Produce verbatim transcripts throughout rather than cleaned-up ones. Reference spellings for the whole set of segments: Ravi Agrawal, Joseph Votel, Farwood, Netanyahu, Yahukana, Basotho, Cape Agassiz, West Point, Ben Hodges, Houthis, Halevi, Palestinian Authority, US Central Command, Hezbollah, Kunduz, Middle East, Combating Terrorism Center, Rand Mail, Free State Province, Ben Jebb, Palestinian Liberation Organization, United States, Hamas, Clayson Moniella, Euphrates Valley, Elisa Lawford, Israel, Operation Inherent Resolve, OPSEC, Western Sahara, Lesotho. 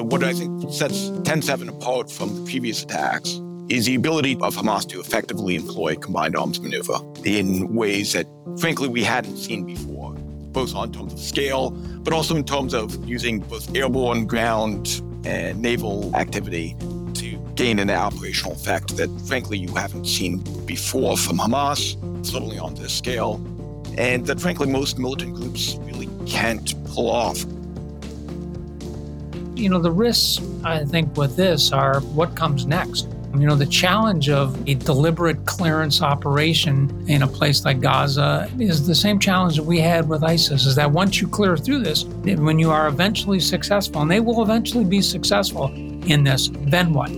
know, what I think sets ten seven apart from the previous attacks is the ability of Hamas to effectively employ combined arms maneuver in ways that, frankly, we hadn't seen before, both on terms of scale, but also in terms of using both airborne, ground, and naval activity to gain an operational effect that, frankly, you haven't seen before from Hamas, certainly on this scale, and that, frankly, most militant groups really can't pull off. You know, the risks, I think, with this are what comes next. You know, the challenge of a deliberate clearance operation in a place like Gaza is the same challenge that we had with ISIS, is that once you clear through this, when you are eventually successful, and they will eventually be successful in this, then what?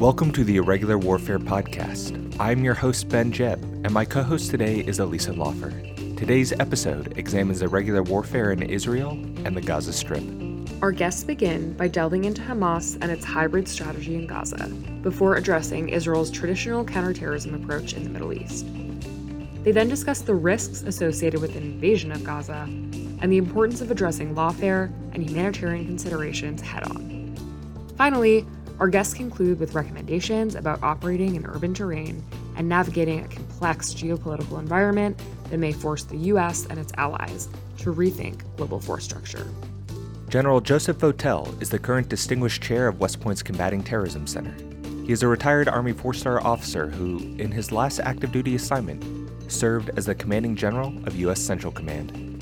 Welcome to the Irregular Warfare Podcast. I'm your host, Ben Jebb, and my co-host today is Elisa Lawford. Today's episode examines irregular warfare in Israel and the Gaza Strip. Our guests begin by delving into Hamas and its hybrid strategy in Gaza, before addressing Israel's traditional counterterrorism approach in the Middle East. They then discuss the risks associated with an invasion of Gaza and the importance of addressing lawfare and humanitarian considerations head-on. Finally, our guests conclude with recommendations about operating in urban terrain and navigating a complex geopolitical environment that may force the U S and its allies to rethink global force structure. General Joseph Votel is the current Distinguished Chair of West Point's Combating Terrorism Center. He is a retired Army four-star officer who, in his last active duty assignment, served as the Commanding General of U S Central Command.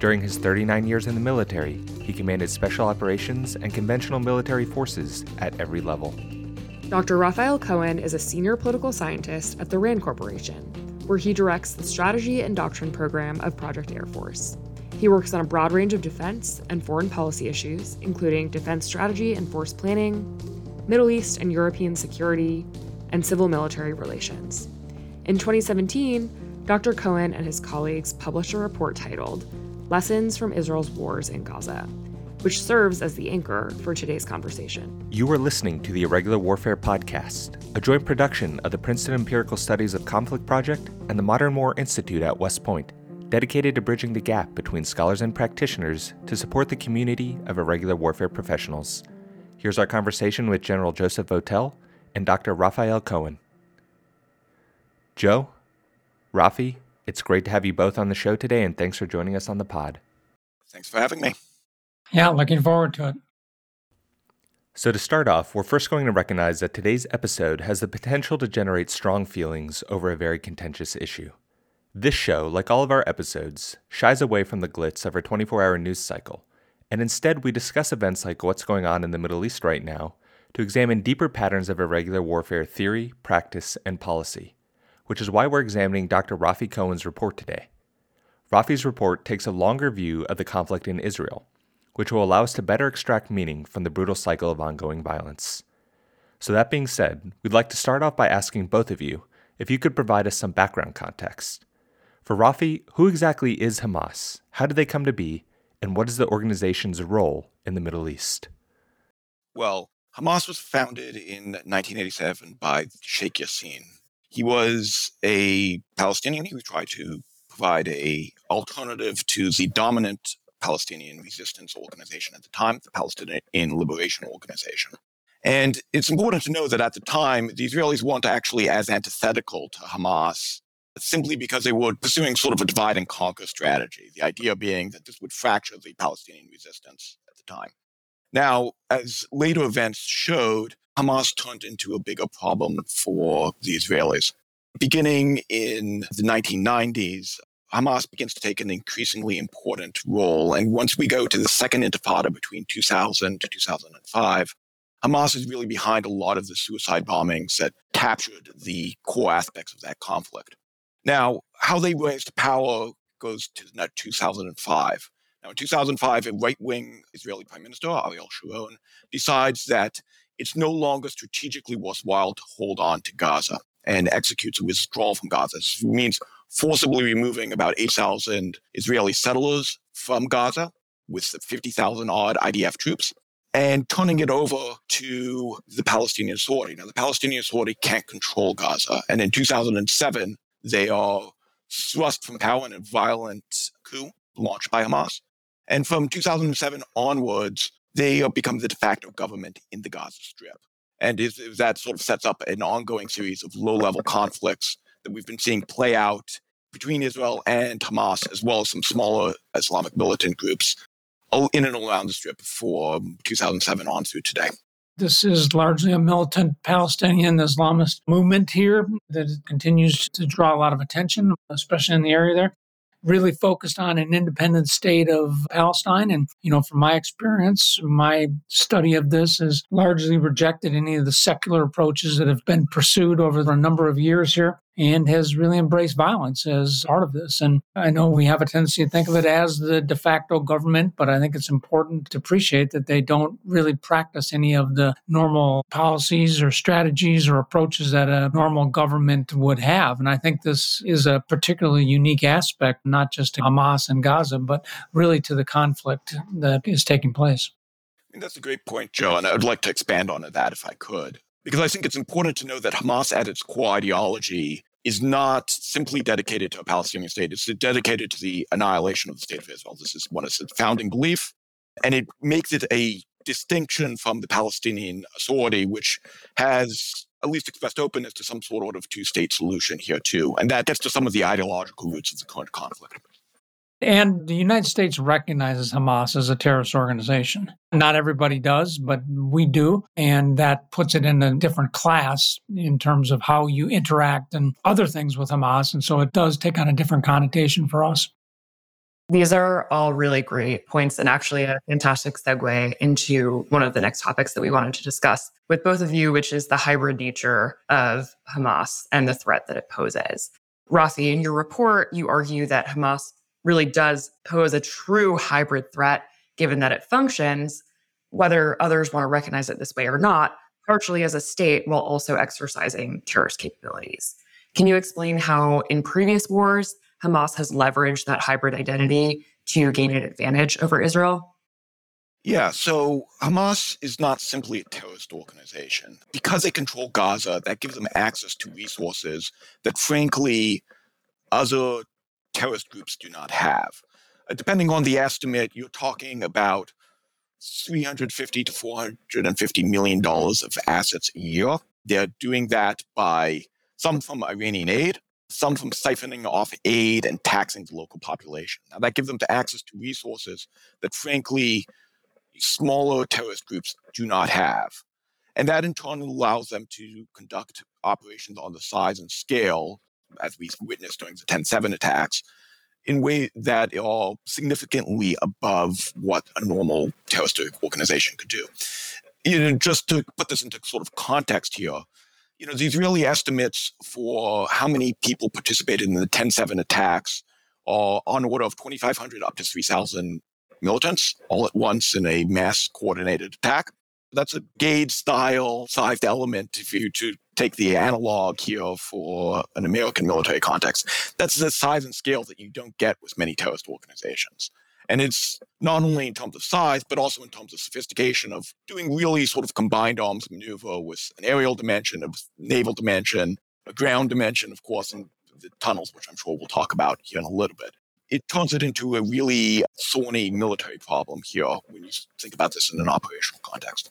During his thirty-nine years in the military, he commanded special operations and conventional military forces at every level. Doctor Raphael Cohen is a senior political scientist at the RAND Corporation, where he directs the Strategy and Doctrine program of Project Air Force. He works on a broad range of defense and foreign policy issues, including defense strategy and force planning, Middle East and European security, and civil-military relations. In twenty seventeen, Doctor Cohen and his colleagues published a report titled Lessons from Israel's Wars in Gaza, which serves as the anchor for today's conversation. You are listening to the Irregular Warfare Podcast, a joint production of the Princeton Empirical Studies of Conflict Project and the Modern War Institute at West Point, dedicated to bridging the gap between scholars and practitioners to support the community of irregular warfare professionals. Here's our conversation with General Joseph Votel and Doctor Raphael Cohen. Joe, Rafi, it's great to have you both on the show today, and thanks for joining us on the pod. Thanks for having me. Yeah, looking forward to it. So to start off, we're first going to recognize that today's episode has the potential to generate strong feelings over a very contentious issue. This show, like all of our episodes, shies away from the glitz of our twenty-four hour news cycle, and instead we discuss events like what's going on in the Middle East right now to examine deeper patterns of irregular warfare theory, practice, and policy, which is why we're examining Doctor Rafi Cohen's report today. Rafi's report takes a longer view of the conflict in Israel, which will allow us to better extract meaning from the brutal cycle of ongoing violence. So that being said, we'd like to start off by asking both of you if you could provide us some background context. For Rafi, who exactly is Hamas? How did they come to be? And what is the organization's role in the Middle East? Well, Hamas was founded in nineteen eighty-seven by Sheikh Yassin. He was a Palestinian who tried to provide an alternative to the dominant Palestinian resistance organization at the time, the Palestinian Liberation Organization. And it's important to know that at the time, the Israelis weren't actually as antithetical to Hamas, simply because they were pursuing sort of a divide and conquer strategy, the idea being that this would fracture the Palestinian resistance at the time. Now, as later events showed, Hamas turned into a bigger problem for the Israelis. Beginning in the nineteen nineties, Hamas begins to take an increasingly important role. And once we go to the Second Intifada between two thousand to two thousand five, Hamas is really behind a lot of the suicide bombings that captured the core aspects of that conflict. Now, how they rise to power goes to two thousand five. Now, in two thousand five, a right-wing Israeli Prime Minister, Ariel Sharon, decides that it's no longer strategically worthwhile to hold on to Gaza and executes a withdrawal from Gaza. This means forcibly removing about eight thousand Israeli settlers from Gaza with fifty thousand odd I D F troops and turning it over to the Palestinian Authority. Now, the Palestinian Authority can't control Gaza. And in two thousand seven, they are thrust from power in a violent coup launched by Hamas. And from two thousand seven onwards, they become the de facto government in the Gaza Strip. And is, is that sort of sets up an ongoing series of low-level conflicts that we've been seeing play out between Israel and Hamas, as well as some smaller Islamic militant groups in and around the Strip from two thousand seven on through today. This is largely a militant Palestinian Islamist movement here that continues to draw a lot of attention, especially in the area there, really focused on an independent state of Palestine. And, you know, from my experience, my study of this has largely rejected any of the secular approaches that have been pursued over a number of years here and has really embraced violence as part of this. And I know we have a tendency to think of it as the de facto government, but I think it's important to appreciate that they don't really practice any of the normal policies or strategies or approaches that a normal government would have. And I think this is a particularly unique aspect, not just to Hamas and Gaza, but really to the conflict that is taking place. And that's a great point, Joe, and I'd like to expand on that if I could. Because I think it's important to know that Hamas at its core ideology is not simply dedicated to a Palestinian state. It's dedicated to the annihilation of the state of Israel. This is one of its founding beliefs, and it makes it a distinction from the Palestinian Authority, which has at least expressed openness to some sort of two-state solution here too. And that gets to some of the ideological roots of the current conflict. And the United States recognizes Hamas as a terrorist organization. Not everybody does, but we do. And that puts it in a different class in terms of how you interact and other things with Hamas. And so it does take on a different connotation for us. These are all really great points and actually a fantastic segue into one of the next topics that we wanted to discuss with both of you, which is the hybrid nature of Hamas and the threat that it poses. Rafi, in your report, you argue that Hamas really does pose a true hybrid threat, given that it functions, whether others want to recognize it this way or not, partially as a state while also exercising terrorist capabilities. Can you explain how in previous wars, Hamas has leveraged that hybrid identity to gain an advantage over Israel? Yeah, so Hamas is not simply a terrorist organization. Because they control Gaza, that gives them access to resources that, frankly, other terrorist groups do not have. Uh, depending on the estimate, you're talking about three hundred fifty to four hundred fifty million dollars of assets a year. They're doing that by some from Iranian aid, some from siphoning off aid and taxing the local population. Now, that gives them the access to resources that, frankly, smaller terrorist groups do not have. And that, in turn, allows them to conduct operations on the size and scale, as we witnessed during the ten seven attacks, in ways that are significantly above what a normal terrorist organization could do. You know, just to put this into sort of context here, you know, the Israeli estimates for how many people participated in the ten seven attacks are on order of twenty-five hundred up to three thousand militants all at once in a mass coordinated attack. That's a gauge-style sized element if you to take the analog here for an American military context. That's the size and scale that you don't get with many terrorist organizations. And it's not only in terms of size, but also in terms of sophistication of doing really sort of combined arms maneuver with an aerial dimension, a naval dimension, a ground dimension, of course, and the tunnels, which I'm sure we'll talk about here in a little bit. It turns it into a really thorny military problem here when you think about this in an operational context.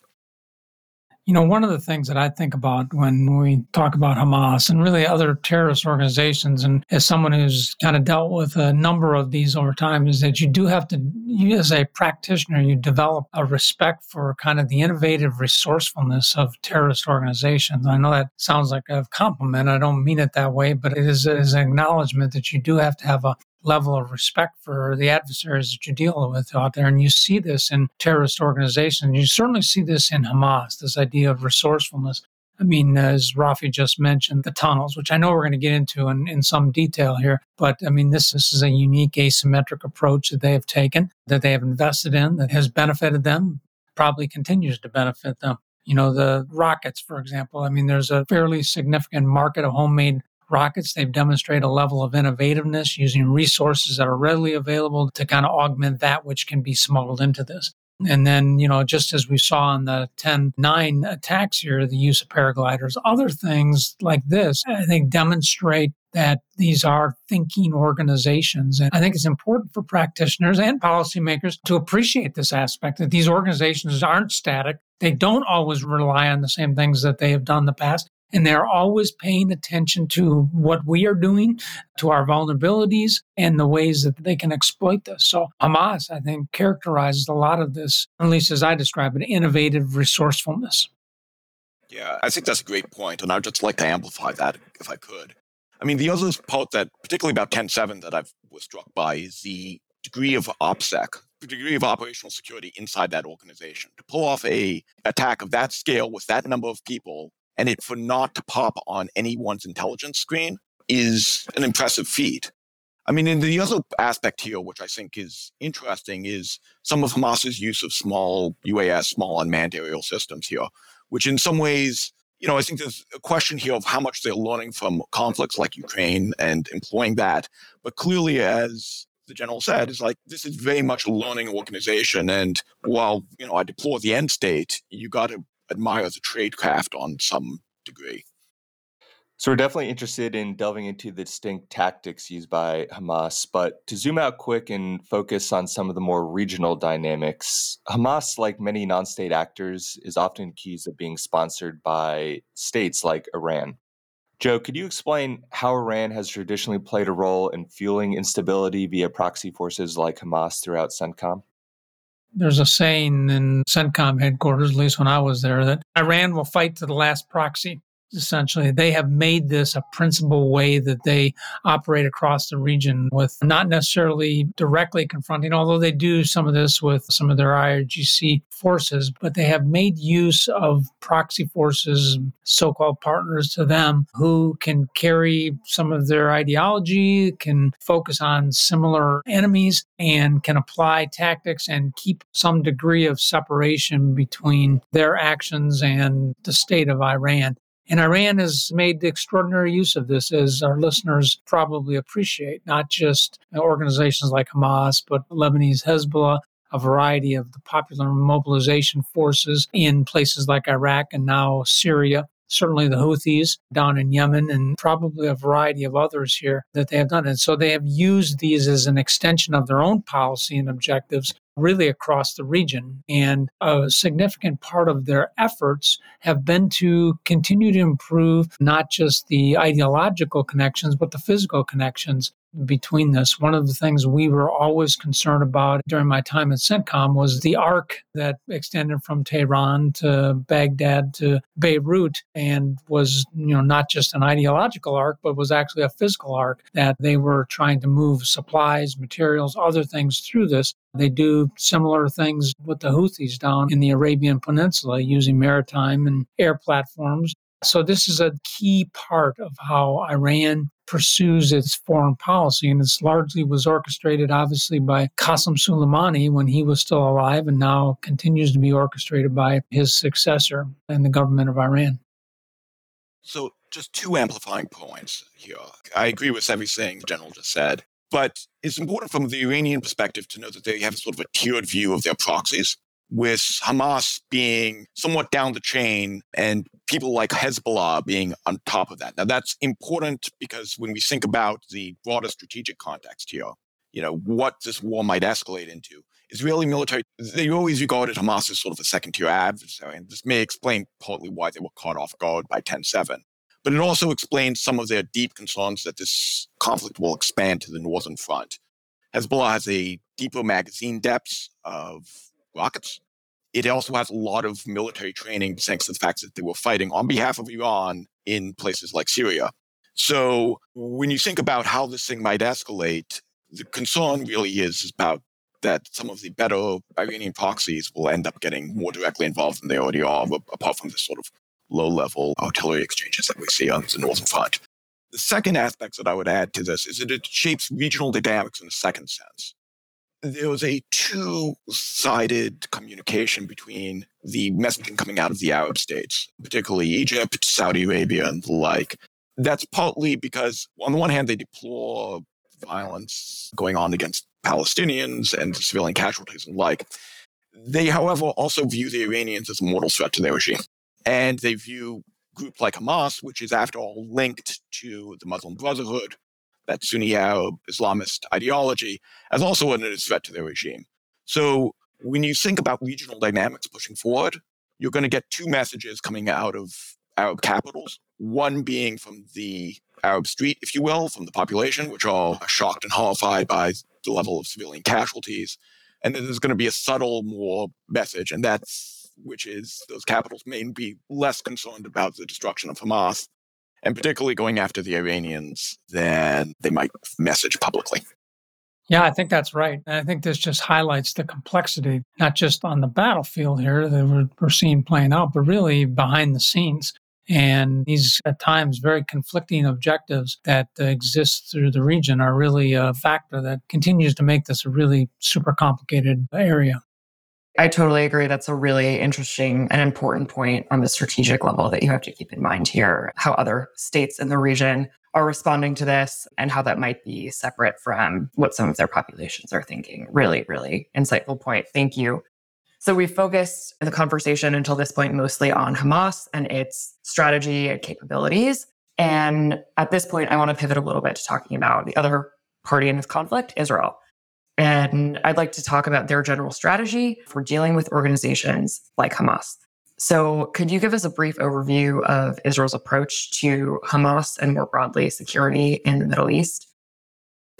You know, one of the things that I think about when we talk about Hamas and really other terrorist organizations, and as someone who's kind of dealt with a number of these over time, is that you do have to, you, as a practitioner, you develop a respect for kind of the innovative resourcefulness of terrorist organizations. I know that sounds like a compliment. I don't mean it that way, but it is, it is an acknowledgement that you do have to have a level of respect for the adversaries that you deal with out there. And you see this in terrorist organizations. You certainly see this in Hamas, this idea of resourcefulness. I mean, as Rafi just mentioned, the tunnels, which I know we're going to get into in, in some detail here, but I mean, this, this is a unique asymmetric approach that they have taken, that they have invested in, that has benefited them, probably continues to benefit them. You know, the rockets, for example, I mean, there's a fairly significant market of homemade rockets. They've demonstrated a level of innovativeness using resources that are readily available to kind of augment that which can be smuggled into this. And then, you know, just as we saw in the ten nine attacks here, the use of paragliders, other things like this, I think demonstrate that these are thinking organizations. And I think it's important for practitioners and policymakers to appreciate this aspect, that these organizations aren't static. They don't always rely on the same things that they have done in the past. And they're always paying attention to what we are doing, to our vulnerabilities, and the ways that they can exploit this. So Hamas, I think, characterizes a lot of this, at least as I describe it, innovative resourcefulness. Yeah, I think that's a great point, and I'd just like to amplify that if I could. I mean, the other part that, particularly about ten seven, that I was struck by is the degree of OPSEC, the degree of operational security inside that organization. To pull off a attack of that scale with that number of people, and it for not to pop on anyone's intelligence screen is an impressive feat. I mean, and the other aspect here, which I think is interesting, is some of Hamas's use of small U A S, small unmanned aerial systems here, which in some ways, you know, I think there's a question here of how much they're learning from conflicts like Ukraine and employing that. But clearly, as the general said, is like, this is very much a learning organization. And while, you know, I deplore the end state, you got to admire the tradecraft on some degree. So we're definitely interested in delving into the distinct tactics used by Hamas, but to zoom out quick and focus on some of the more regional dynamics, Hamas, like many non-state actors, is often accused of being sponsored by states like Iran. Joe, could you explain how Iran has traditionally played a role in fueling instability via proxy forces like Hamas throughout CENTCOM? There's a saying in CENTCOM headquarters, at least when I was there, that Iran will fight to the last proxy, essentially. They have made this a principal way that they operate across the region with not necessarily directly confronting, although they do some of this with some of their I R G C forces, but they have made use of proxy forces, so-called partners to them, who can carry some of their ideology, can focus on similar enemies, and can apply tactics and keep some degree of separation between their actions and the state of Iran. And Iran has made extraordinary use of this, as our listeners probably appreciate, not just organizations like Hamas, but Lebanese Hezbollah, a variety of the popular mobilization forces in places like Iraq and now Syria, certainly the Houthis down in Yemen, and probably a variety of others here that they have done. And so they have used these as an extension of their own policy and objectives really across the region. And a significant part of their efforts have been to continue to improve not just the ideological connections, but the physical connections between this. One of the things we were always concerned about during my time at CENTCOM was the arc that extended from Tehran to Baghdad to Beirut, and was, you know, not just an ideological arc, but was actually a physical arc, that they were trying to move supplies, materials, other things through this. They do similar things with the Houthis down in the Arabian Peninsula using maritime and air platforms. So this is a key part of how Iran pursues its foreign policy, and it's largely was orchestrated, obviously, by Qassem Soleimani when he was still alive, and now continues to be orchestrated by his successor and the government of Iran. So just two amplifying points here. I agree with everything the general just said, but it's important from the Iranian perspective to know that they have sort of a tiered view of their proxies, with Hamas being somewhat down the chain and people like Hezbollah being on top of that. Now, that's important because when we think about the broader strategic context here, you know, what this war might escalate into, Israeli military, they always regarded Hamas as sort of a second-tier adversary, and this may explain partly why they were caught off guard by ten seven. But it also explains some of their deep concerns that this conflict will expand to the northern front. Hezbollah has a deeper magazine depth of rockets. It also has a lot of military training thanks to the fact that they were fighting on behalf of Iran in places like Syria. So when you think about how this thing might escalate, the concern really is about that some of the better Iranian proxies will end up getting more directly involved than they already are, apart from the sort of low-level artillery exchanges that we see on the northern front. The second aspect that I would add to this is that it shapes regional dynamics in a second sense. There was a two-sided communication between the messaging coming out of the Arab states, particularly Egypt, Saudi Arabia, and the like. That's partly because, on the one hand, they deplore violence going on against Palestinians and civilian casualties and the like. They, however, also view the Iranians as a mortal threat to their regime. And they view groups like Hamas, which is, after all, linked to the Muslim Brotherhood, that Sunni Arab Islamist ideology, as also a threat to their regime. So when you think about regional dynamics pushing forward, you're going to get two messages coming out of Arab capitals, one being from the Arab street, if you will, from the population, which are shocked and horrified by the level of civilian casualties. And then there's going to be a subtle more message, and that's which is those capitals may be less concerned about the destruction of Hamas, and particularly going after the Iranians than they might message publicly. Yeah, I think that's right. And I think this just highlights the complexity, not just on the battlefield here that we're, we're seeing playing out, but really behind the scenes. And these, at times, very conflicting objectives that uh, exist through the region are really a factor that continues to make this a really super complicated area. I totally agree. That's a really interesting and important point on the strategic level that you have to keep in mind here, how other states in the region are responding to this and how that might be separate from what some of their populations are thinking. Really, really insightful point. Thank you. So we focused the conversation until this point mostly on Hamas and its strategy and capabilities. And at this point, I want to pivot a little bit to talking about the other party in this conflict, Israel. And I'd like to talk about their general strategy for dealing with organizations like Hamas. So could you give us a brief overview of Israel's approach to Hamas and more broadly security in the Middle East?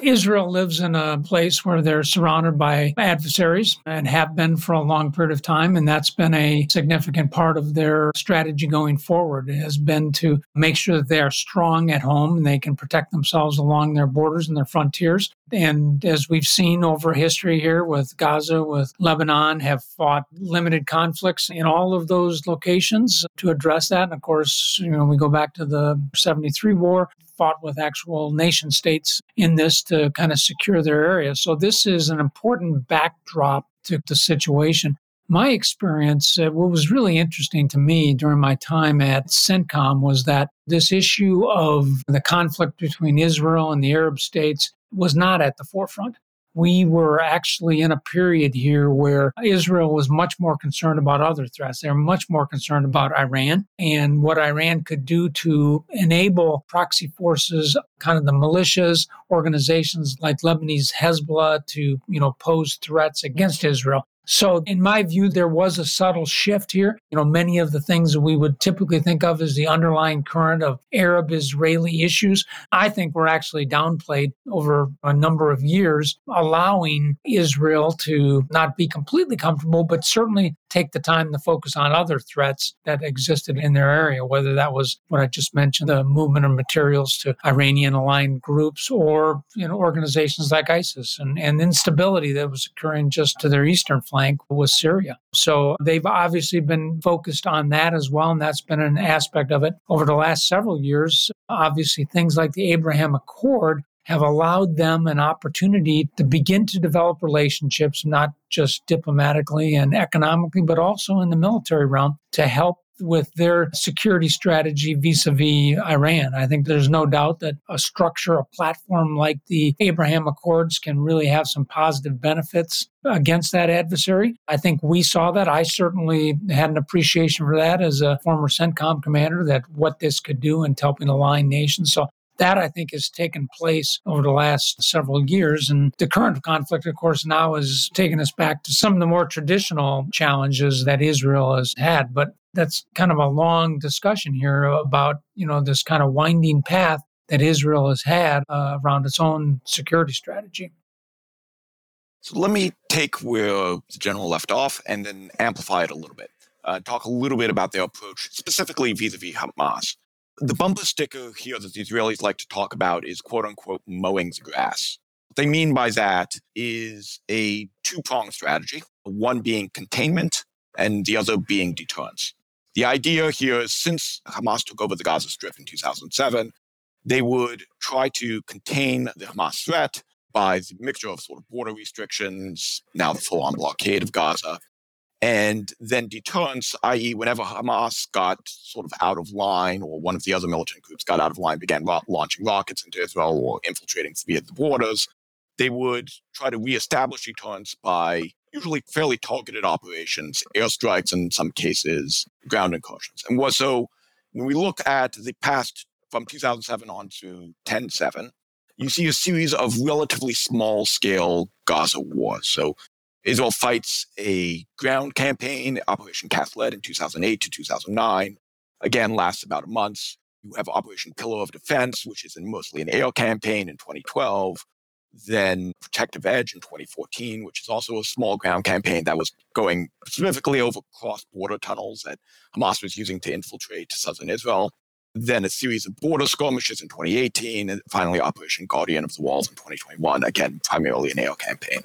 Israel lives in a place where they're surrounded by adversaries and have been for a long period of time. And that's been a significant part of their strategy going forward. It has been to make sure that they are strong at home and they can protect themselves along their borders and their frontiers. And as we've seen over history here with Gaza, with Lebanon, have fought limited conflicts in all of those locations to address that. And of course, you know, we go back to the seventy-three war, fought with actual nation states in this to kind of secure their area. So this is an important backdrop to the situation. My experience, uh, what was really interesting to me during my time at CENTCOM was that this issue of the conflict between Israel and the Arab states was not at the forefront. We were actually in a period here where Israel was much more concerned about other threats. They were much more concerned about Iran and what Iran could do to enable proxy forces, kind of the militias, organizations like Lebanese Hezbollah to, you know, pose threats against Israel. So in my view, there was a subtle shift here. You know, many of the things that we would typically think of as the underlying current of Arab-Israeli issues, I think were actually downplayed over a number of years, allowing Israel to not be completely comfortable, but certainly take the time to focus on other threats that existed in their area, whether that was what I just mentioned, the movement of materials to Iranian-aligned groups or, you know, organizations like ISIS and, and instability that was occurring just to their eastern flank. Flank with Syria. So they've obviously been focused on that as well, and that's been an aspect of it. Over the last several years, obviously things like the Abraham Accord have allowed them an opportunity to begin to develop relationships, not just diplomatically and economically, but also in the military realm to help with their security strategy vis-a-vis Iran. I think there's no doubt that a structure, a platform like the Abraham Accords can really have some positive benefits against that adversary. I think we saw that. I certainly had an appreciation for that as a former CENTCOM commander, that what this could do in helping align nations. So that, I think, has taken place over the last several years. And the current conflict, of course, now is taking us back to some of the more traditional challenges that Israel has had. But that's kind of a long discussion here about, you know, this kind of winding path that Israel has had uh, around its own security strategy. So let me take where the general left off and then amplify it a little bit. Uh, talk a little bit about their approach, specifically vis-a-vis Hamas. The bumper sticker here that the Israelis like to talk about is, quote unquote, mowing the grass. What they mean by that is a two-pronged strategy, one being containment and the other being deterrence. The idea here is since Hamas took over the Gaza Strip in two thousand seven, they would try to contain the Hamas threat by the mixture of sort of border restrictions, now the full-on blockade of Gaza, and then deterrence, that is whenever Hamas got sort of out of line or one of the other militant groups got out of line, began ro- launching rockets into Israel or infiltrating via the borders, they would try to reestablish deterrence by usually fairly targeted operations, airstrikes in some cases, ground incursions. And was so when we look at the past from two thousand seven on to ten seven, you see a series of relatively small-scale Gaza wars. So Israel fights a ground campaign, Operation Cast Lead in two thousand eight to two thousand nine. Again, lasts about a month. You have Operation Pillar of Defense, which is in mostly an air campaign in twenty twelve. Then Protective Edge in twenty fourteen, which is also a small ground campaign that was going specifically over cross-border tunnels that Hamas was using to infiltrate southern Israel. Then a series of border skirmishes in twenty eighteen, and finally Operation Guardian of the Walls in twenty twenty-one, again, primarily an air campaign.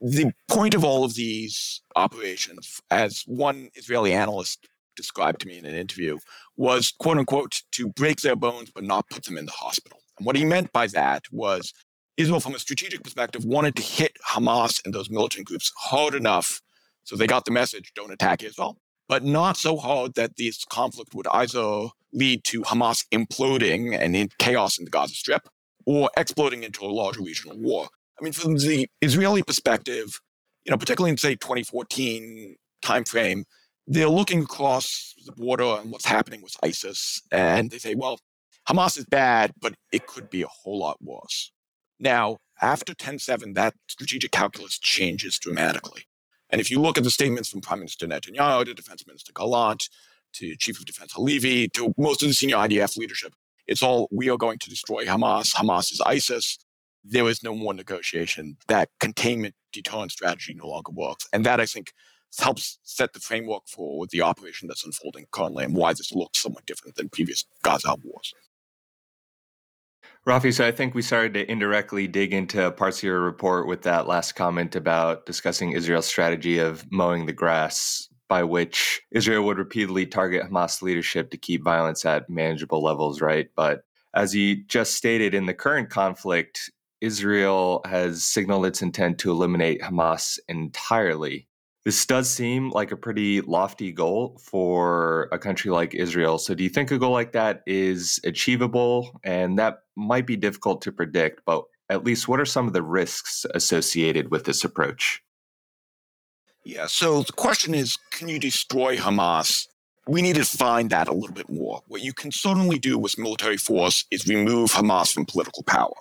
The point of all of these operations, as one Israeli analyst described to me in an interview, was, quote-unquote, to break their bones but not put them in the hospital. And what he meant by that was Israel, from a strategic perspective, wanted to hit Hamas and those militant groups hard enough so they got the message, don't attack Israel, but not so hard that this conflict would either lead to Hamas imploding and in chaos in the Gaza Strip or exploding into a larger regional war. I mean, from the Israeli perspective, you know, particularly in, say, twenty fourteen timeframe, they're looking across the border and what's happening with ISIS, and they say, well, Hamas is bad, but it could be a whole lot worse. Now, after ten seven, that strategic calculus changes dramatically. And if you look at the statements from Prime Minister Netanyahu to Defense Minister Gallant to Chief of Defense Halevi to most of the senior I D F leadership, it's all, we are going to destroy Hamas. Hamas is ISIS. There is no more negotiation. That containment deterrent strategy no longer works. And that, I think, helps set the framework for the operation that's unfolding currently and why this looks somewhat different than previous Gaza wars. Rafi, so I think we started to indirectly dig into parts of your report with that last comment about discussing Israel's strategy of mowing the grass, by which Israel would repeatedly target Hamas leadership to keep violence at manageable levels, right? But as you just stated, in the current conflict, Israel has signaled its intent to eliminate Hamas entirely. This does seem like a pretty lofty goal for a country like Israel. So do you think a goal like that is achievable? And that might be difficult to predict, but at least what are some of the risks associated with this approach? Yeah, so the question is, can you destroy Hamas? We need to find that a little bit more. What you can certainly do with military force is remove Hamas from political power.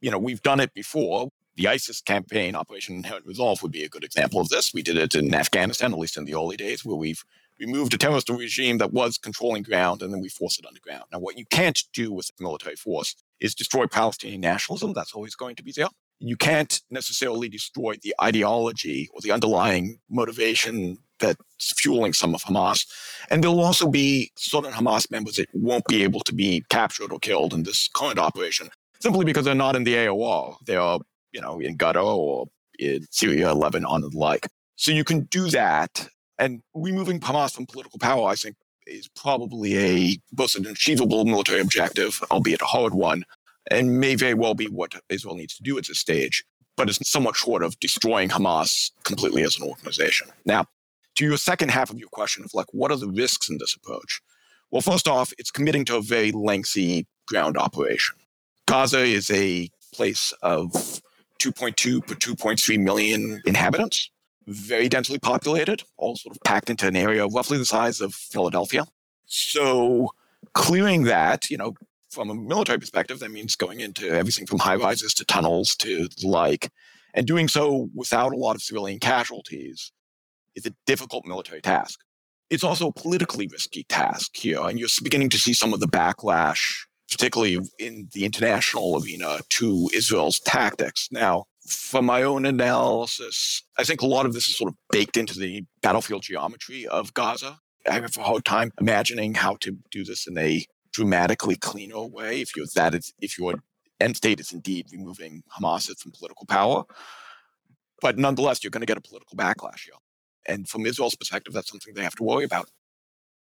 You know, we've done it before. The ISIS campaign, Operation Inherent Resolve, would be a good example of this. We did it in Afghanistan, at least in the early days, where we've removed a terrorist regime that was controlling ground, and then we force it underground. Now, what you can't do with military force is destroy Palestinian nationalism. That's always going to be there. You can't necessarily destroy the ideology or the underlying motivation that's fueling some of Hamas. And there'll also be certain Hamas members that won't be able to be captured or killed in this current operation, simply because they're not in the A O R. They are you know, in Gaza or in Syria, Lebanon, and the like. So you can do that. And removing Hamas from political power, I think, is probably a both an achievable military objective, albeit a hard one, and may very well be what Israel needs to do at this stage. But it's somewhat short of destroying Hamas completely as an organization. Now, to your second half of your question of, like, what are the risks in this approach? Well, first off, it's committing to a very lengthy ground operation. Gaza is a place of two point two to two point three million inhabitants, very densely populated, all sort of packed into an area roughly the size of Philadelphia. So clearing that, you know, from a military perspective, that means going into everything from high rises to tunnels to the like, and doing so without a lot of civilian casualties is a difficult military task. It's also a politically risky task here, and you're beginning to see some of the backlash, particularly in the international arena, to Israel's tactics. Now, from my own analysis, I think a lot of this is sort of baked into the battlefield geometry of Gaza. I have a hard time imagining how to do this in a dramatically cleaner way if you're that is, if your end state is indeed removing Hamas from political power. But nonetheless, you're going to get a political backlash here. And from Israel's perspective, that's something they have to worry about.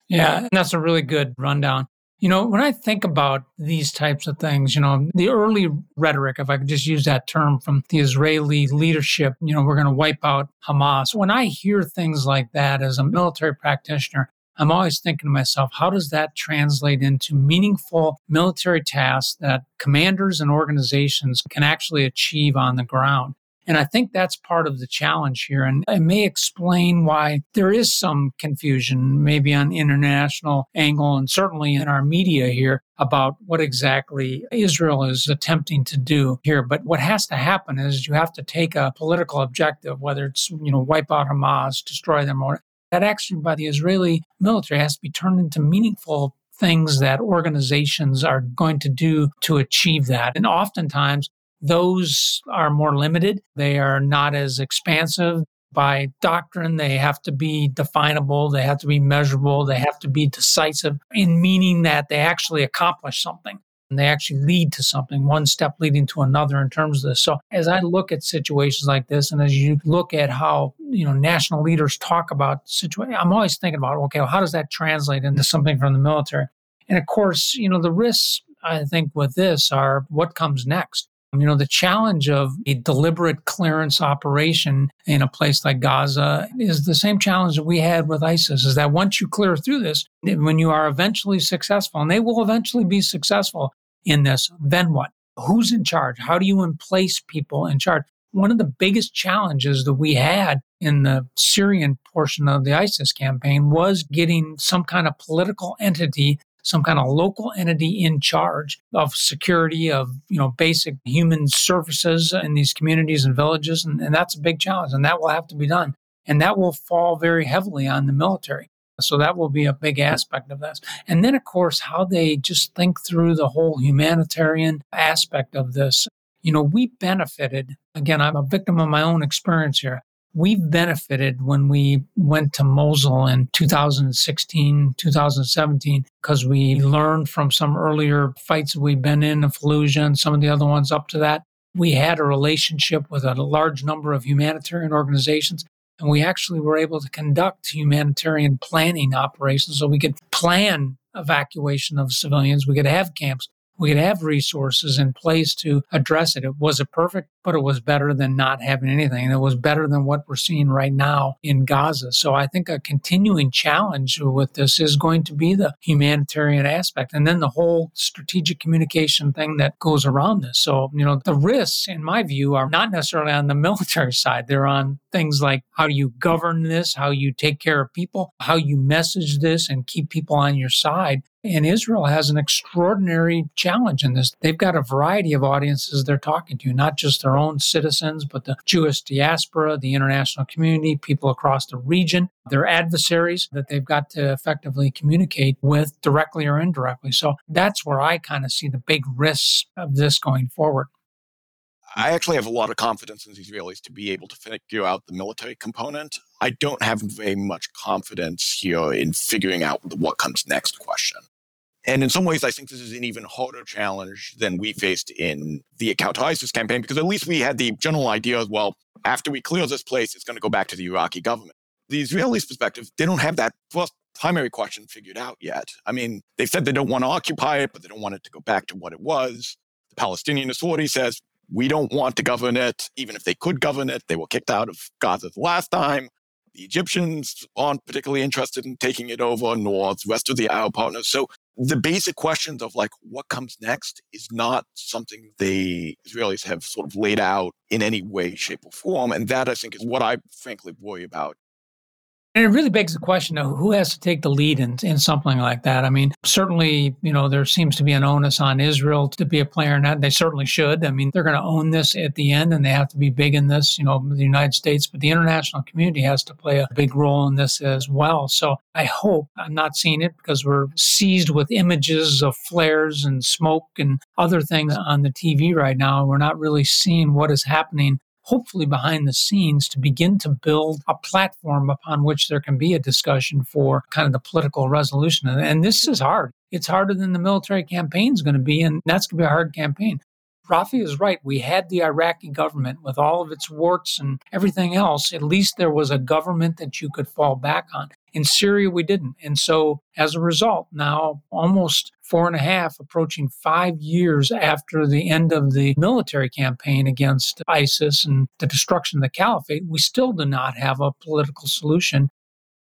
Yeah, that's a really good rundown. You know, when I think about these types of things, you know, the early rhetoric, if I could just use that term, from the Israeli leadership, you know, we're going to wipe out Hamas. When I hear things like that as a military practitioner, I'm always thinking to myself, how does that translate into meaningful military tasks that commanders and organizations can actually achieve on the ground? And I think that's part of the challenge here. And it may explain why there is some confusion, maybe on international angle and certainly in our media here, about what exactly Israel is attempting to do here. But what has to happen is you have to take a political objective, whether it's, you know, wipe out Hamas, destroy them, or that action by the Israeli military has to be turned into meaningful things that organizations are going to do to achieve that. And oftentimes, those are more limited. They are not as expansive by doctrine. They have to be definable. They have to be measurable. They have to be decisive in meaning that they actually accomplish something and they actually lead to something, one step leading to another in terms of this. So as I look at situations like this, and as you look at how, you know, national leaders talk about situations, I'm always thinking about, okay, well, how does that translate into something from the military? And of course, you know, the risks, I think, with this are what comes next. You know, the challenge of a deliberate clearance operation in a place like Gaza is the same challenge that we had with ISIS, is that once you clear through this, when you are eventually successful, and they will eventually be successful in this, then what? Who's in charge? How do you emplace people in charge? One of the biggest challenges that we had in the Syrian portion of the ISIS campaign was getting some kind of political entity, some kind of local entity in charge of security, of, you know, basic human services in these communities and villages. And, and that's a big challenge. And that will have to be done. And that will fall very heavily on the military. So that will be a big aspect of this. And then, of course, how they just think through the whole humanitarian aspect of this. You know, we benefited. Again, I'm a victim of my own experience here. We benefited when we went to Mosul in two thousand sixteen, two thousand seventeen, because we learned from some earlier fights that we'd been in, in Fallujah and some of the other ones up to that. We had a relationship with a large number of humanitarian organizations, and we actually were able to conduct humanitarian planning operations so we could plan evacuation of civilians. We could have camps. We could have resources in place to address it. It wasn't perfect, but it was better than not having anything. And it was better than what we're seeing right now in Gaza. So I think a continuing challenge with this is going to be the humanitarian aspect. And then the whole strategic communication thing that goes around this. So, you know, the risks, in my view, are not necessarily on the military side. They're on things like how you govern this, how you take care of people, how you message this and keep people on your side. And Israel has an extraordinary challenge in this. They've got a variety of audiences they're talking to, not just their own citizens, but the Jewish diaspora, the international community, people across the region, their adversaries that they've got to effectively communicate with directly or indirectly. So that's where I kind of see the big risks of this going forward. I actually have a lot of confidence in the Israelis to be able to figure out the military component. I don't have very much confidence here in figuring out the what comes next question. And in some ways, I think this is an even harder challenge than we faced in the counter ISIS campaign, because at least we had the general idea of, well, after we clear this place, it's going to go back to the Iraqi government. The Israelis' perspective, they don't have that first primary question figured out yet. I mean, they've said they don't want to occupy it, but they don't want it to go back to what it was. The Palestinian Authority says, we don't want to govern it. Even if they could govern it, they were kicked out of Gaza the last time. The Egyptians aren't particularly interested in taking it over, nor the rest of the Arab partners. So the basic questions of, like, what comes next is not something the Israelis have sort of laid out in any way, shape, or form. And that, I think, is what I frankly worry about. And it really begs the question of who has to take the lead in, in something like that. I mean, certainly, you know, there seems to be an onus on Israel to be a player in that. They certainly should. I mean, they're going to own this at the end, and they have to be big in this, you know, the United States. But the international community has to play a big role in this as well. So I hope, I'm not seeing it because we're seized with images of flares and smoke and other things on the T V right now. We're not really seeing what is happening, hopefully behind the scenes, to begin to build a platform upon which there can be a discussion for kind of the political resolution. And this is hard. It's harder than the military campaign is going to be, and that's going to be a hard campaign. Rafi is right. We had the Iraqi government with all of its warts and everything else. At least there was a government that you could fall back on. In Syria, we didn't. And so as a result, now almost four and a half, approaching five years after the end of the military campaign against ISIS and the destruction of the caliphate, we still do not have a political solution.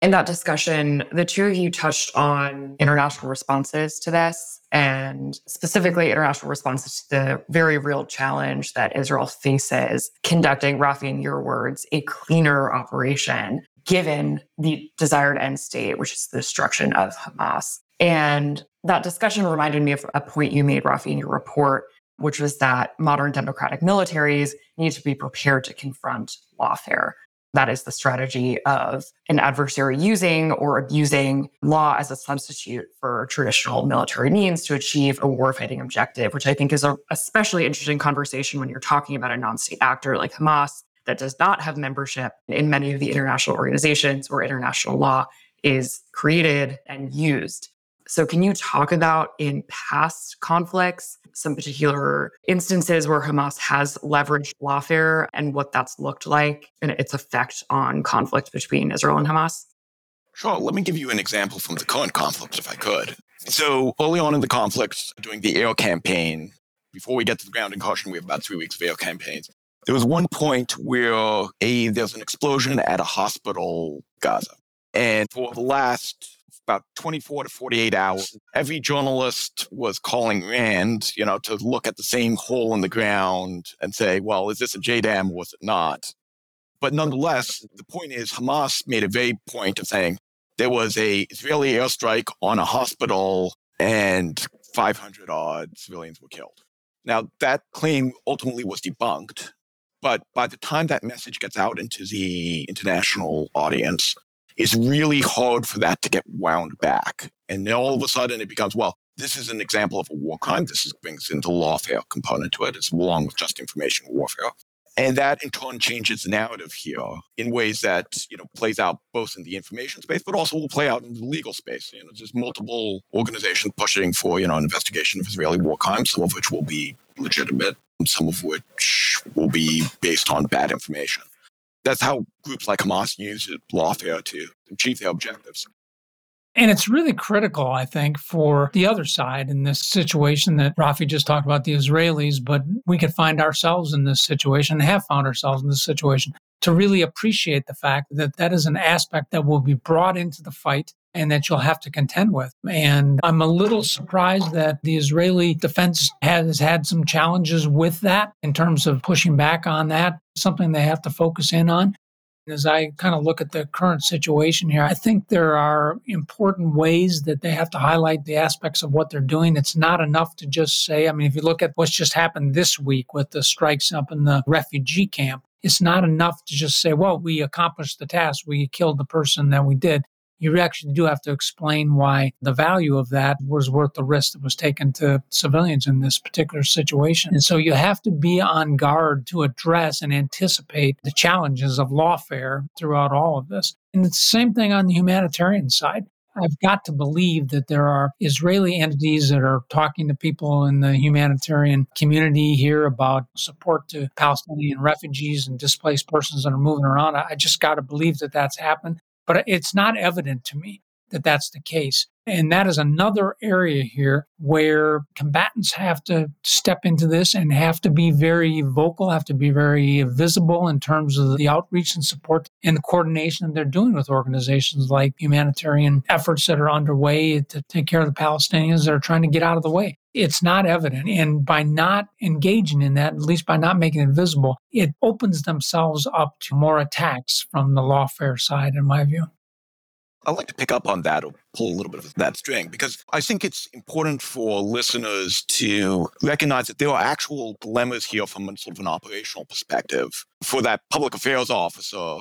In that discussion, the two of you touched on international responses to this, and specifically international responses to the very real challenge that Israel faces conducting, Rafi, in your words, a cleaner operation given the desired end state, which is the destruction of Hamas. And that discussion reminded me of a point you made, Rafi, in your report, which was that modern democratic militaries need to be prepared to confront lawfare. That is the strategy of an adversary using or abusing law as a substitute for traditional military means to achieve a warfighting objective, which I think is an especially interesting conversation when you're talking about a non-state actor like Hamas that does not have membership in many of the international organizations where international law is created and used. So can you talk about, in past conflicts, some particular instances where Hamas has leveraged lawfare and what that's looked like and its effect on conflict between Israel and Hamas? Sure. Let me give you an example from the current conflict, if I could. So early on in the conflict, during the air campaign, before we get to the ground incursion, we have about three weeks of air campaigns. There was one point where a, there's an explosion at a hospital, Gaza. And for the last about twenty-four to forty-eight hours, every journalist was calling RAND, you know, to look at the same hole in the ground and say, well, is this a J DAM or was it not? But nonetheless, the point is Hamas made a vague point of saying there was a Israeli airstrike on a hospital and five hundred odd civilians were killed. Now, that claim ultimately was debunked, but by the time that message gets out into the international audience, it's really hard for that to get wound back. And then all of a sudden it becomes, well, this is an example of a war crime. This is, brings into lawfare component to it, as along with just information warfare. And that in turn changes the narrative here in ways that, you know, plays out both in the information space, but also will play out in the legal space. You know, there's multiple organizations pushing for, you know, an investigation of Israeli war crimes, some of which will be legitimate, some of which will be based on bad information. That's how groups like Hamas use lawfare to achieve their objectives. And it's really critical, I think, for the other side in this situation that Rafi just talked about, the Israelis, but we could find ourselves in this situation, have found ourselves in this situation, to really appreciate the fact that that is an aspect that will be brought into the fight and that you'll have to contend with. And I'm a little surprised that the Israeli defense has had some challenges with that in terms of pushing back on that, something they have to focus in on. As I kind of look at the current situation here, I think there are important ways that they have to highlight the aspects of what they're doing. It's not enough to just say, I mean, if you look at what's just happened this week with the strikes up in the refugee camp, it's not enough to just say, well, we accomplished the task, we killed the person that we did. You actually do have to explain why the value of that was worth the risk that was taken to civilians in this particular situation. And so you have to be on guard to address and anticipate the challenges of lawfare throughout all of this. And it's the same thing on the humanitarian side. I've got to believe that there are Israeli entities that are talking to people in the humanitarian community here about support to Palestinian refugees and displaced persons that are moving around. I just got to believe that that's happened. But it's not evident to me that that's the case. And that is another area here where combatants have to step into this and have to be very vocal, have to be very visible in terms of the outreach and support and the coordination that they're doing with organizations like humanitarian efforts that are underway to take care of the Palestinians that are trying to get out of the way. It's not evident. And by not engaging in that, at least by not making it visible, it opens themselves up to more attacks from the lawfare side, in my view. I'd like to pick up on that or pull a little bit of that string, because I think it's important for listeners to recognize that there are actual dilemmas here from a sort of an operational perspective. For that public affairs officer,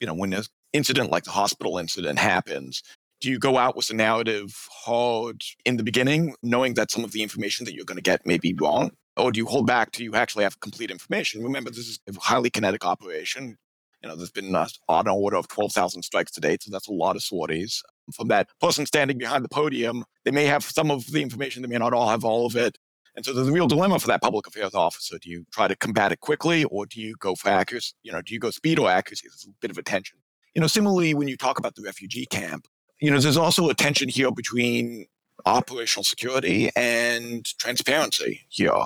you know, when an incident like the hospital incident happens, do you go out with the narrative hard in the beginning, knowing that some of the information that you're going to get may be wrong? Or do you hold back till you actually have complete information? Remember, this is a highly kinetic operation. You know, there's been an odd order of twelve thousand strikes to date, so that's a lot of sorties. From that person standing behind the podium, they may have some of the information, they may not all have all of it. And so there's a real dilemma for that public affairs officer. Do you try to combat it quickly, or do you go for accuracy? You know, do you go speed or accuracy? There's a bit of a tension. You know, similarly, when you talk about the refugee camp, you know, there's also a tension here between operational security and transparency here.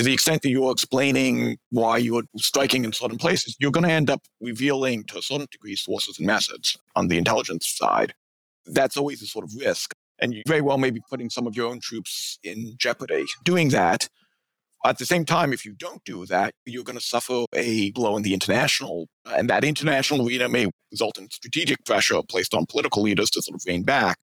to the extent that you're explaining why you're striking in certain places, you're going to end up revealing to a certain degree sources and methods on the intelligence side. That's always a sort of risk. And you very well may be putting some of your own troops in jeopardy doing that. At the same time, if you don't do that, you're going to suffer a blow in the international. And that international arena may result in strategic pressure placed on political leaders to sort of rein back.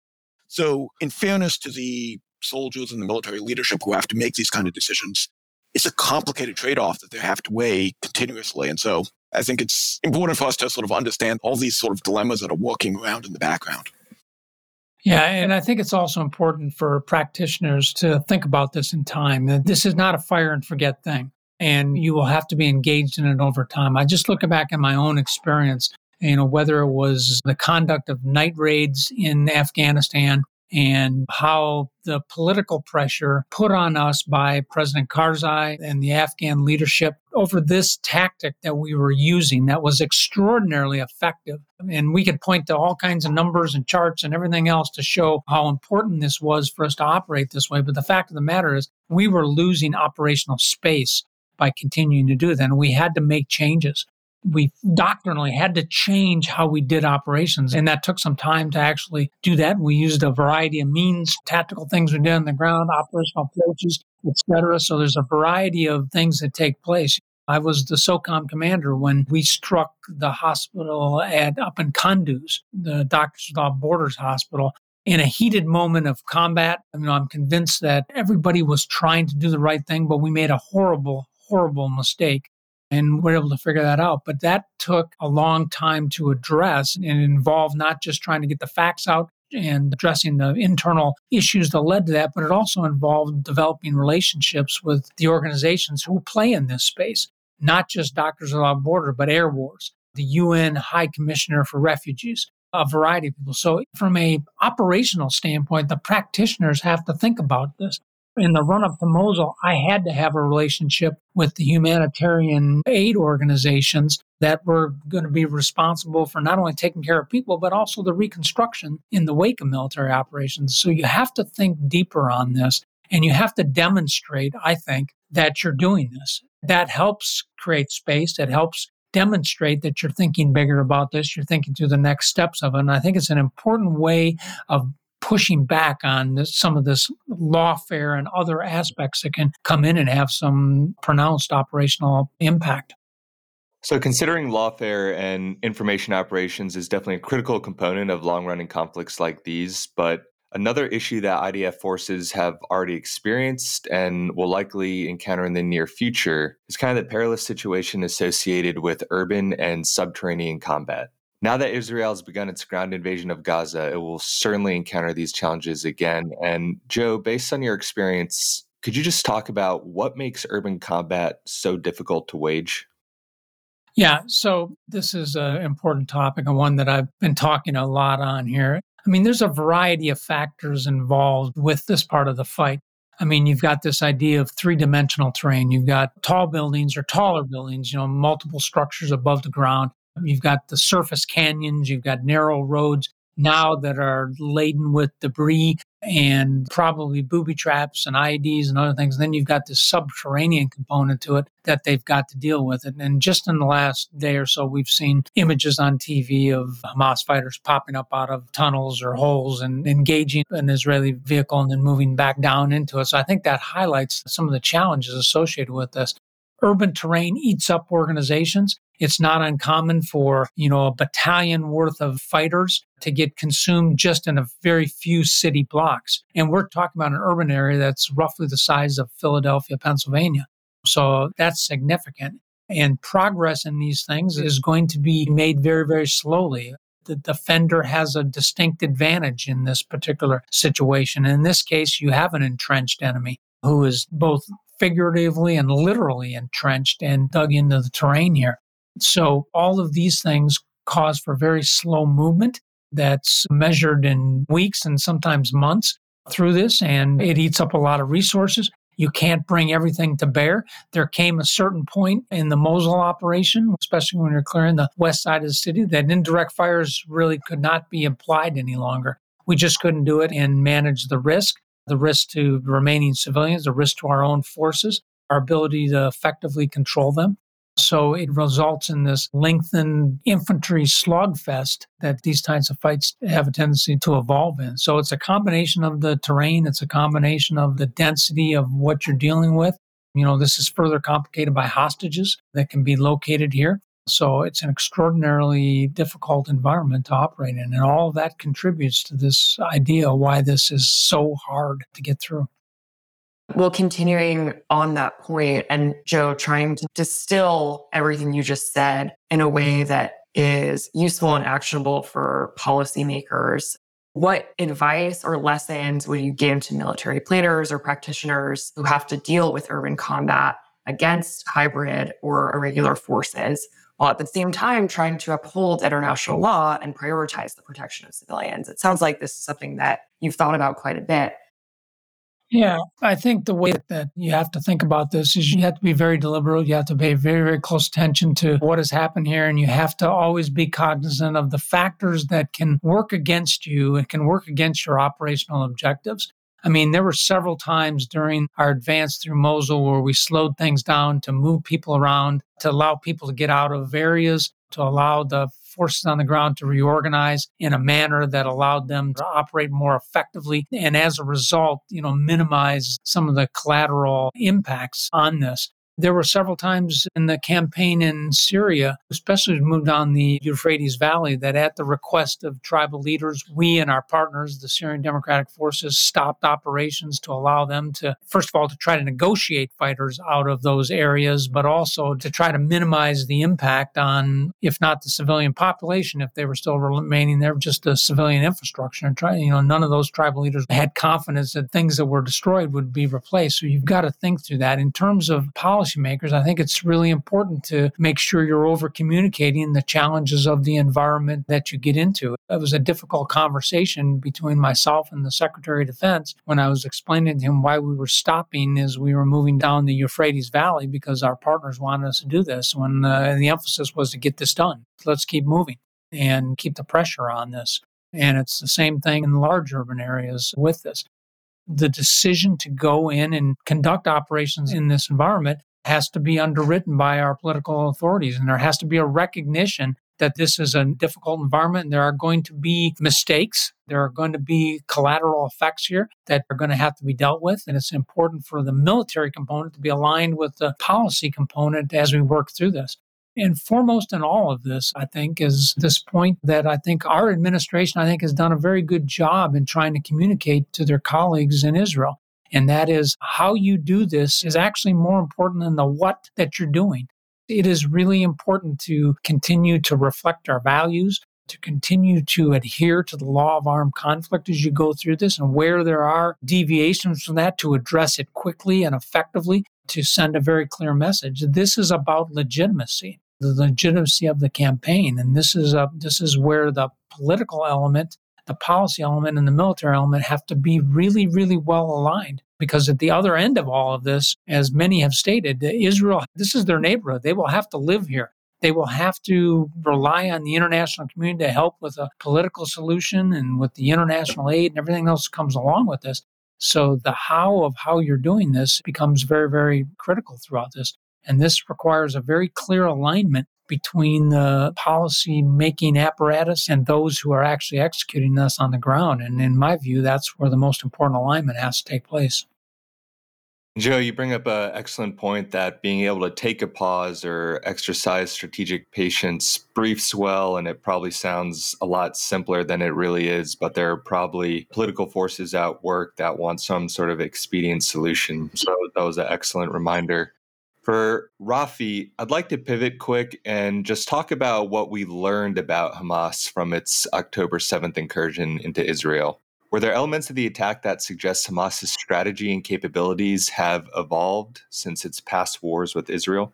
So in fairness to the soldiers and the military leadership who have to make these kind of decisions, it's a complicated trade-off that they have to weigh continuously. And so I think it's important for us to sort of understand all these sort of dilemmas that are working around in the background. Yeah, and I think it's also important for practitioners to think about this in time. This is not a fire and forget thing, and you will have to be engaged in it over time. I just look back at my own experience, you know, whether it was the conduct of night raids in Afghanistan and how the political pressure put on us by President Karzai and the Afghan leadership over this tactic that we were using that was extraordinarily effective. And we could point to all kinds of numbers and charts and everything else to show how important this was for us to operate this way. But the fact of the matter is we were losing operational space by continuing to do that. And we had to make changes. We doctrinally had to change how we did operations, and that took some time to actually do that. We used a variety of means, tactical things we did on the ground, operational approaches, et cetera. So there's a variety of things that take place. I was the SOCOM commander when we struck the hospital at up in Kunduz, the Doctors Without Borders hospital, in a heated moment of combat. I mean, I'm convinced that everybody was trying to do the right thing, but we made a horrible, horrible mistake. And we're able to figure that out. But that took a long time to address and involved not just trying to get the facts out and addressing the internal issues that led to that, but it also involved developing relationships with the organizations who play in this space, not just Doctors Without Borders, but Air Wars, the U N High Commissioner for Refugees, a variety of people. So from a operational standpoint, the practitioners have to think about this. In the run-up to Mosul, I had to have a relationship with the humanitarian aid organizations that were going to be responsible for not only taking care of people, but also the reconstruction in the wake of military operations. So you have to think deeper on this, and you have to demonstrate, I think, that you're doing this. That helps create space. It helps demonstrate that you're thinking bigger about this. You're thinking through the next steps of it, and I think it's an important way of pushing back on this, some of this lawfare and other aspects that can come in and have some pronounced operational impact. So considering lawfare and information operations is definitely a critical component of long-running conflicts like these, but another issue that I D F forces have already experienced and will likely encounter in the near future is kind of the perilous situation associated with urban and subterranean combat. Now that Israel has begun its ground invasion of Gaza, it will certainly encounter these challenges again. And Joe, based on your experience, could you just talk about what makes urban combat so difficult to wage? Yeah, so this is an important topic and one that I've been talking a lot on here. I mean, there's a variety of factors involved with this part of the fight. I mean, you've got this idea of three-dimensional terrain. You've got tall buildings or taller buildings, you know, multiple structures above the ground. You've got the surface canyons, you've got narrow roads now that are laden with debris and probably booby traps and I E Ds and other things. And then you've got this subterranean component to it that they've got to deal with. And just in the last day or so, we've seen images on T V of Hamas fighters popping up out of tunnels or holes and engaging an Israeli vehicle and then moving back down into it. So I think that highlights some of the challenges associated with this. Urban terrain eats up organizations. It's not uncommon for, you know, a battalion worth of fighters to get consumed just in a very few city blocks. And we're talking about an urban area that's roughly the size of Philadelphia, Pennsylvania. So that's significant. And progress in these things is going to be made very, very slowly. The defender has a distinct advantage in this particular situation. And in this case, you have an entrenched enemy who is both figuratively and literally entrenched and dug into the terrain here. So all of these things cause for very slow movement that's measured in weeks and sometimes months through this, and it eats up a lot of resources. You can't bring everything to bear. There came a certain point in the Mosul operation, especially when you're clearing the west side of the city, that indirect fires really could not be applied any longer. We just couldn't do it and manage the risk, the risk to remaining civilians, the risk to our own forces. our ability to effectively control them. So it results in this lengthened infantry slogfest that these types of fights have a tendency to evolve in. So it's a combination of the terrain. It's a combination of the density of what you're dealing with. You know, this is further complicated by hostages that can be located here. So it's an extraordinarily difficult environment to operate in. And all of that contributes to this idea why this is so hard to get through. Well, continuing on that point, and Joe, trying to distill everything you just said in a way that is useful and actionable for policymakers, what advice or lessons would you give to military planners or practitioners who have to deal with urban combat against hybrid or irregular forces, while at the same time trying to uphold international law and prioritize the protection of civilians? It sounds like this is something that you've thought about quite a bit. Yeah, I think the way that you have to think about this is you have to be very deliberate. You have to pay very, very close attention to what has happened here. And you have to always be cognizant of the factors that can work against you and can work against your operational objectives. I mean, there were several times during our advance through Mosul where we slowed things down to move people around, to allow people to get out of areas, to allow the forces on the ground to reorganize in a manner that allowed them to operate more effectively. And as a result, you know, minimize some of the collateral impacts on this. There were several times in the campaign in Syria, especially as we moved down the Euphrates Valley, that at the request of tribal leaders, we and our partners, the Syrian Democratic Forces, stopped operations to allow them to, first of all, to try to negotiate fighters out of those areas, but also to try to minimize the impact on, if not the civilian population, if they were still remaining there, just the civilian infrastructure. And try, you know, none of those tribal leaders had confidence that things that were destroyed would be replaced. So you've got to think through that. In terms of policy, Policymakers, I think it's really important to make sure you're over communicating the challenges of the environment that you get into. It was a difficult conversation between myself and the Secretary of Defense when I was explaining to him why we were stopping as we were moving down the Euphrates Valley, because our partners wanted us to do this when uh, the emphasis was to get this done. Let's keep moving and keep the pressure on this. And it's the same thing in large urban areas with this. The decision to go in and conduct operations in this environment has to be underwritten by our political authorities. And there has to be a recognition that this is a difficult environment. And there are going to be mistakes. There are going to be collateral effects here that are going to have to be dealt with. And it's important for the military component to be aligned with the policy component as we work through this. And foremost in all of this, I think, is this point that I think our administration, I think, has done a very good job in trying to communicate to their colleagues in Israel. And that is how you do this is actually more important than the what that you're doing. It is really important to continue to reflect our values, to continue to adhere to the law of armed conflict as you go through this, and where there are deviations from that, to address it quickly and effectively, to send a very clear message. This is about legitimacy, the legitimacy of the campaign. And this is a, this is where the political element, the policy element, and the military element have to be really, really well aligned. Because at the other end of all of this, as many have stated, Israel, this is their neighborhood. They will have to live here. They will have to rely on the international community to help with a political solution and with the international aid and everything else that comes along with this. So the how of how you're doing this becomes very, very critical throughout this. And this requires a very clear alignment between the policy making apparatus and those who are actually executing this on the ground. And in my view, that's where the most important alignment has to take place. Joe, you bring up an excellent point that being able to take a pause or exercise strategic patience briefs well, and it probably sounds a lot simpler than it really is, but there are probably political forces at work that want some sort of expedient solution. So that was an excellent reminder. For Rafi, I'd like to pivot quick and just talk about what we learned about Hamas from its October seventh incursion into Israel. Were there elements of the attack that suggest Hamas's strategy and capabilities have evolved since its past wars with Israel?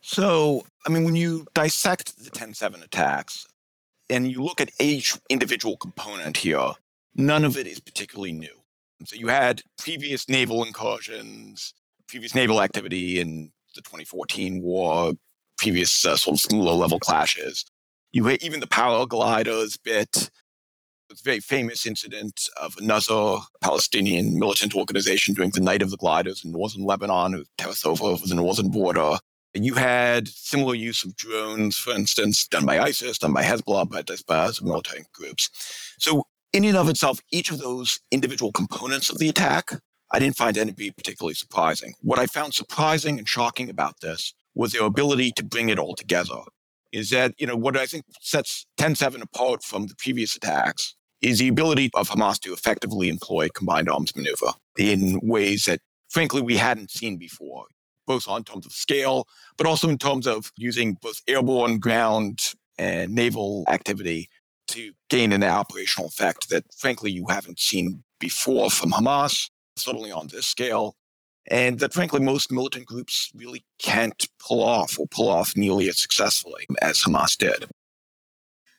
So, I mean, when you dissect the ten seven attacks and you look at each individual component here, none of it is particularly new. So you had previous naval incursions, previous naval activity in the twenty fourteen war, previous uh, sort of low-level clashes. You had even the paragliders bit. It's a very famous incident of another Palestinian militant organization during the Night of the Gliders in northern Lebanon who terraced over the northern border. And you had similar use of drones, for instance, done by ISIS, done by Hezbollah, by Hezbollah, military groups. So in and of itself, each of those individual components of the attack, I didn't find any to be particularly surprising. What I found surprising and shocking about this was their ability to bring it all together. Is that, you know, what I think sets ten seven apart from the previous attacks is the ability of Hamas to effectively employ combined arms maneuver in ways that, frankly, we hadn't seen before, both on terms of scale, but also in terms of using both airborne, ground, and naval activity to gain an operational effect that, frankly, you haven't seen before from Hamas, certainly on this scale, and that, frankly, most militant groups really can't pull off or pull off nearly as successfully as Hamas did.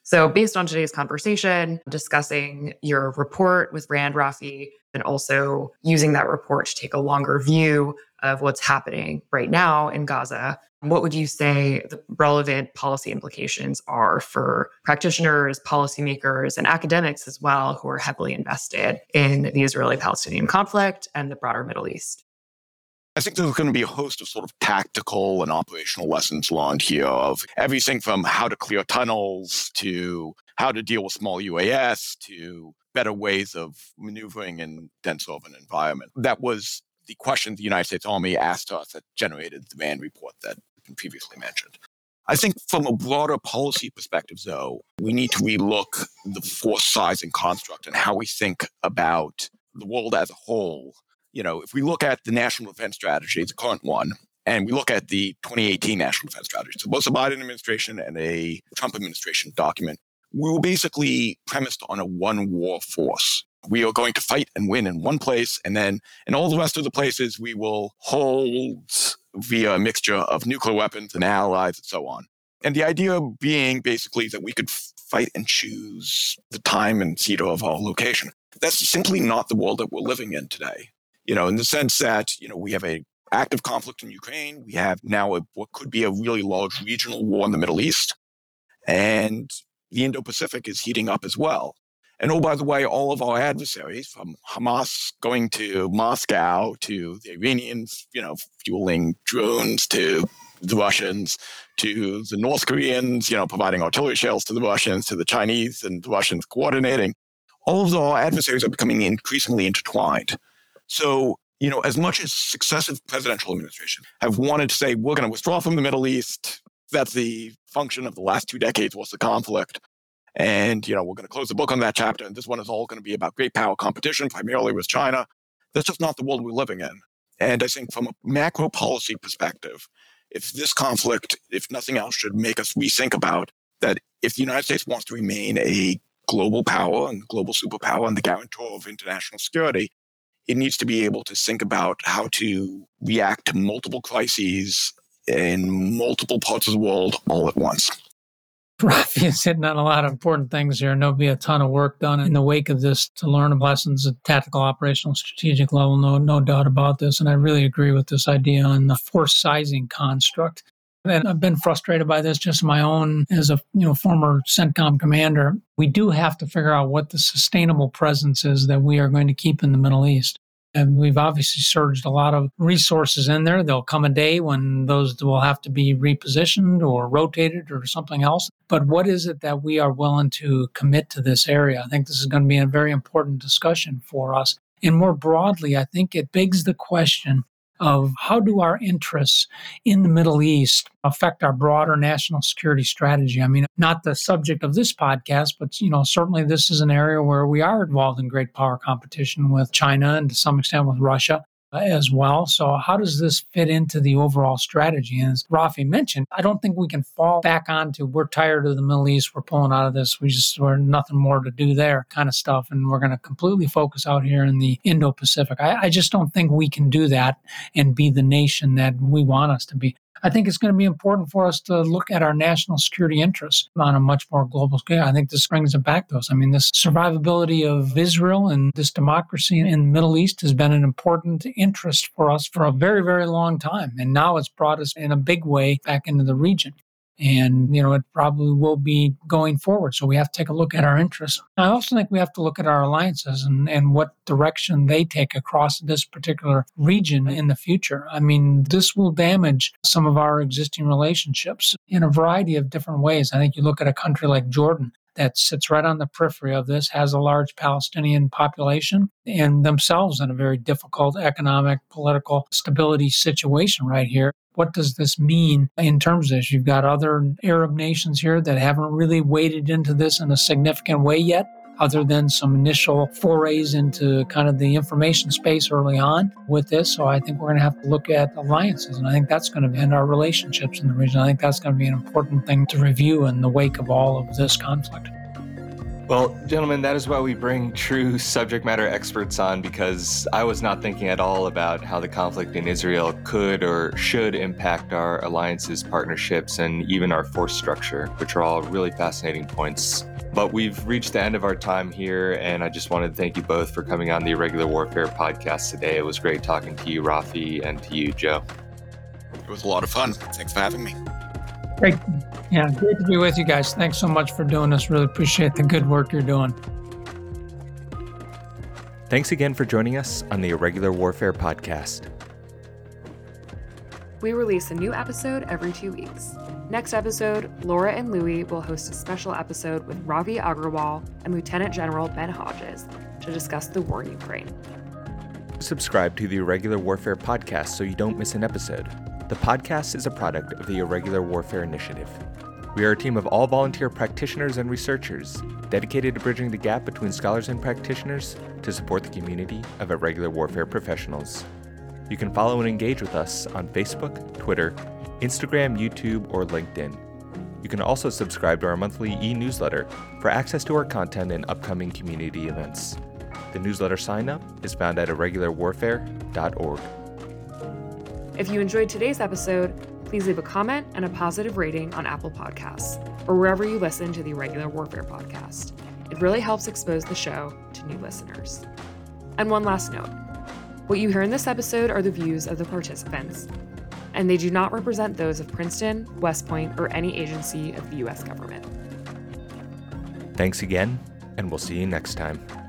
So based on today's conversation, discussing your report with Rand, Rafi, and also using that report to take a longer view of what's happening right now in Gaza, what would you say the relevant policy implications are for practitioners, policymakers, and academics as well who are heavily invested in the Israeli-Palestinian conflict and the broader Middle East? I think there's going to be a host of sort of tactical and operational lessons learned here of everything from how to clear tunnels to how to deal with small U A S to better ways of maneuvering in dense urban environment. That was the question the United States Army asked us that generated the RAND report that had been previously mentioned. I think from a broader policy perspective, though, we need to relook the force size and construct and how we think about the world as a whole. You know, if we look at the National Defense Strategy, the current one, and we look at the twenty eighteen National Defense Strategy, so both the Biden administration and a Trump administration document, we were basically premised on a one-war force. We are going to fight and win in one place, and then in all the rest of the places, we will hold via a mixture of nuclear weapons and allies and so on. And the idea being basically that we could fight and choose the time and theater of our location. That's simply not the world that we're living in today. You know, in the sense that, you know, we have an active conflict in Ukraine. We have now a, what could be a really large regional war in the Middle East. And the Indo-Pacific is heating up as well. And oh, by the way, all of our adversaries, from Hamas going to Moscow to the Iranians, you know, fueling drones, to the Russians, to the North Koreans, you know, providing artillery shells to the Russians, to the Chinese and the Russians coordinating, all of our adversaries are becoming increasingly intertwined. So, you know, as much as successive presidential administrations have wanted to say, we're going to withdraw from the Middle East, that's the function of the last two decades was the conflict. And, you know, we're going to close the book on that chapter. And this one is all going to be about great power competition, primarily with China. That's just not the world we're living in. And I think from a macro policy perspective, if this conflict, if nothing else, should make us rethink about that, if the United States wants to remain a global power and global superpower and the guarantor of international security, it needs to be able to think about how to react to multiple crises in multiple parts of the world all at once. Rafi is hitting on a lot of important things here, and there'll be a ton of work done in the wake of this to learn lessons at tactical, operational, strategic level, no, no doubt about this. And I really agree with this idea on the force sizing construct. And I've been frustrated by this just my own as a you know former CENTCOM commander. We do have to figure out what the sustainable presence is that we are going to keep in the Middle East. And we've obviously surged a lot of resources in there. There'll come a day when those will have to be repositioned or rotated or something else. But what is it that we are willing to commit to this area? I think this is going to be a very important discussion for us. And more broadly, I think it begs the question of how do our interests in the Middle East affect our broader national security strategy? I mean, not the subject of this podcast, but, you know, certainly this is an area where we are involved in great power competition with China and to some extent with Russia as well. So how does this fit into the overall strategy? And as Rafi mentioned, I don't think we can fall back onto we're tired of the Middle East, we're pulling out of this, we just we're nothing more to do there kind of stuff. And we're going to completely focus out here in the Indo-Pacific. I, I just don't think we can do that and be the nation that we want us to be. I think it's going to be important for us to look at our national security interests on a much more global scale. I think this brings it back to us. I mean, this survivability of Israel and this democracy in the Middle East has been an important interest for us for a very, very long time. And now it's brought us in a big way back into the region. And, you know, it probably will be going forward. So we have to take a look at our interests. I also think we have to look at our alliances and, and what direction they take across this particular region in the future. I mean, this will damage some of our existing relationships in a variety of different ways. I think you look at a country like Jordan that sits right on the periphery of this, has a large Palestinian population, and themselves in a very difficult economic, political stability situation right here. What does this mean in terms of this? You've got other Arab nations here that haven't really waded into this in a significant way yet, other than some initial forays into kind of the information space early on with this. So I think we're going to have to look at alliances, and I think that's going to end our relationships in the region. I think that's going to be an important thing to review in the wake of all of this conflict. Well, gentlemen, that is why we bring true subject matter experts on, because I was not thinking at all about how the conflict in Israel could or should impact our alliances, partnerships, and even our force structure, which are all really fascinating points. But we've reached the end of our time here, and I just wanted to thank you both for coming on the Irregular Warfare podcast today. It was great talking to you, Rafi, and to you, Joe. It was a lot of fun. Thanks for having me. Great. Yeah, great to be with you guys. Thanks so much for doing this. Really appreciate the good work you're doing. Thanks again for joining us on the Irregular Warfare Podcast. We release a new episode every two weeks. Next episode, Laura and Louie will host a special episode with Ravi Agrawal and Lieutenant General Ben Hodges to discuss the war in Ukraine. Subscribe to the Irregular Warfare Podcast so you don't miss an episode. The podcast is a product of the Irregular Warfare Initiative. We are a team of all-volunteer practitioners and researchers dedicated to bridging the gap between scholars and practitioners to support the community of irregular warfare professionals. You can follow and engage with us on Facebook, Twitter, Instagram, YouTube, or LinkedIn. You can also subscribe to our monthly e-newsletter for access to our content and upcoming community events. The newsletter sign-up is found at irregular warfare dot org. If you enjoyed today's episode, please leave a comment and a positive rating on Apple Podcasts or wherever you listen to the Irregular Warfare Podcast. It really helps expose the show to new listeners. And one last note. What you hear in this episode are the views of the participants, and they do not represent those of Princeton, West Point, or any agency of the U S government. Thanks again, and we'll see you next time.